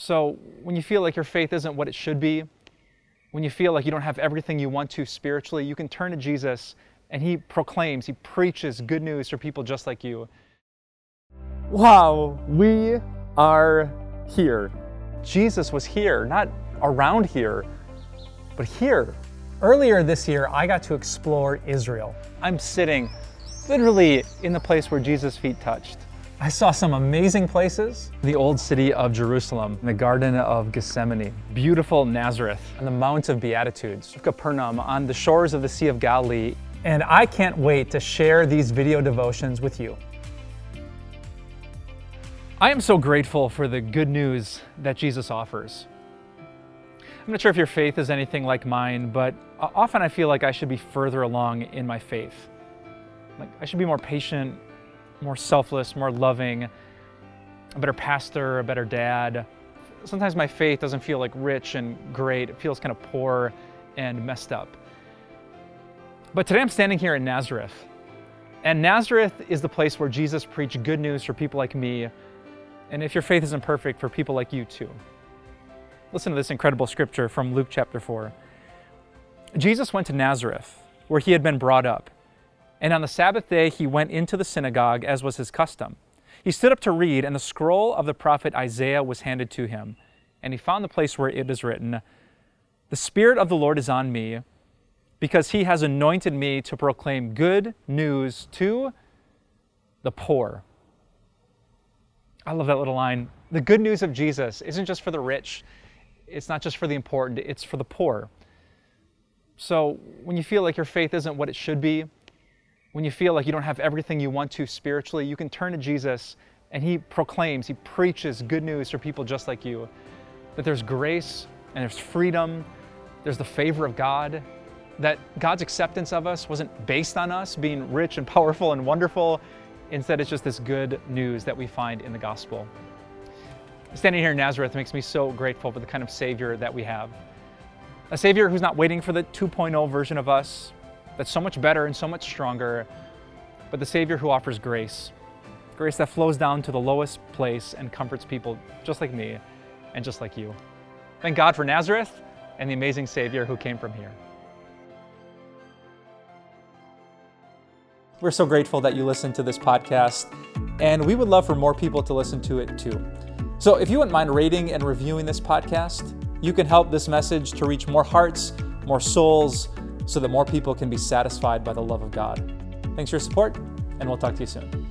So when you feel like your faith isn't what it should be, when you feel like you don't have everything you want to spiritually, you can turn to Jesus and he proclaims, he preaches good news for people just like you. Wow, we are here. Jesus was here, not around here, but here. Earlier this year, I got to explore Israel. I'm sitting literally in the place where Jesus' feet touched. I saw some amazing places. The old city of Jerusalem, the Garden of Gethsemane, beautiful Nazareth, and the Mount of Beatitudes, Capernaum, on the shores of the Sea of Galilee. And I can't wait to share these video devotions with you. I am so grateful for the good news that Jesus offers. I'm not sure if your faith is anything like mine, but often I feel like I should be further along in my faith. Like I should be more patient, more selfless, more loving, a better pastor, a better dad. Sometimes my faith doesn't feel like rich and great. It feels kind of poor and messed up. But today I'm standing here in Nazareth. And Nazareth is the place where Jesus preached good news for people like me. And if your faith isn't perfect, for people like you too. Listen to this incredible scripture from Luke chapter 4. Jesus went to Nazareth, where he had been brought up. And on the Sabbath day, he went into the synagogue, as was his custom. He stood up to read, and the scroll of the prophet Isaiah was handed to him. And he found the place where it is written, "The Spirit of the Lord is on me, because he has anointed me to proclaim good news to the poor." I love that little line. The good news of Jesus isn't just for the rich. It's not just for the important. It's for the poor. So when you feel like your faith isn't what it should be, when you feel like you don't have everything you want to spiritually, you can turn to Jesus and he proclaims, he preaches good news for people just like you. That there's grace and there's freedom, there's the favor of God, that God's acceptance of us wasn't based on us being rich and powerful and wonderful. Instead, it's just this good news that we find in the gospel. Standing here in Nazareth makes me so grateful for the kind of Savior that we have. A Savior who's not waiting for the 2.0 version of us, that's so much better and so much stronger, but the Savior who offers grace. Grace that flows down to the lowest place and comforts people just like me and just like you. Thank God for Nazareth and the amazing Savior who came from here. We're so grateful that you listened to this podcast, and we would love for more people to listen to it too. So if you wouldn't mind rating and reviewing this podcast, you can help this message to reach more hearts, more souls, so that more people can be satisfied by the love of God. Thanks for your support, and we'll talk to you soon.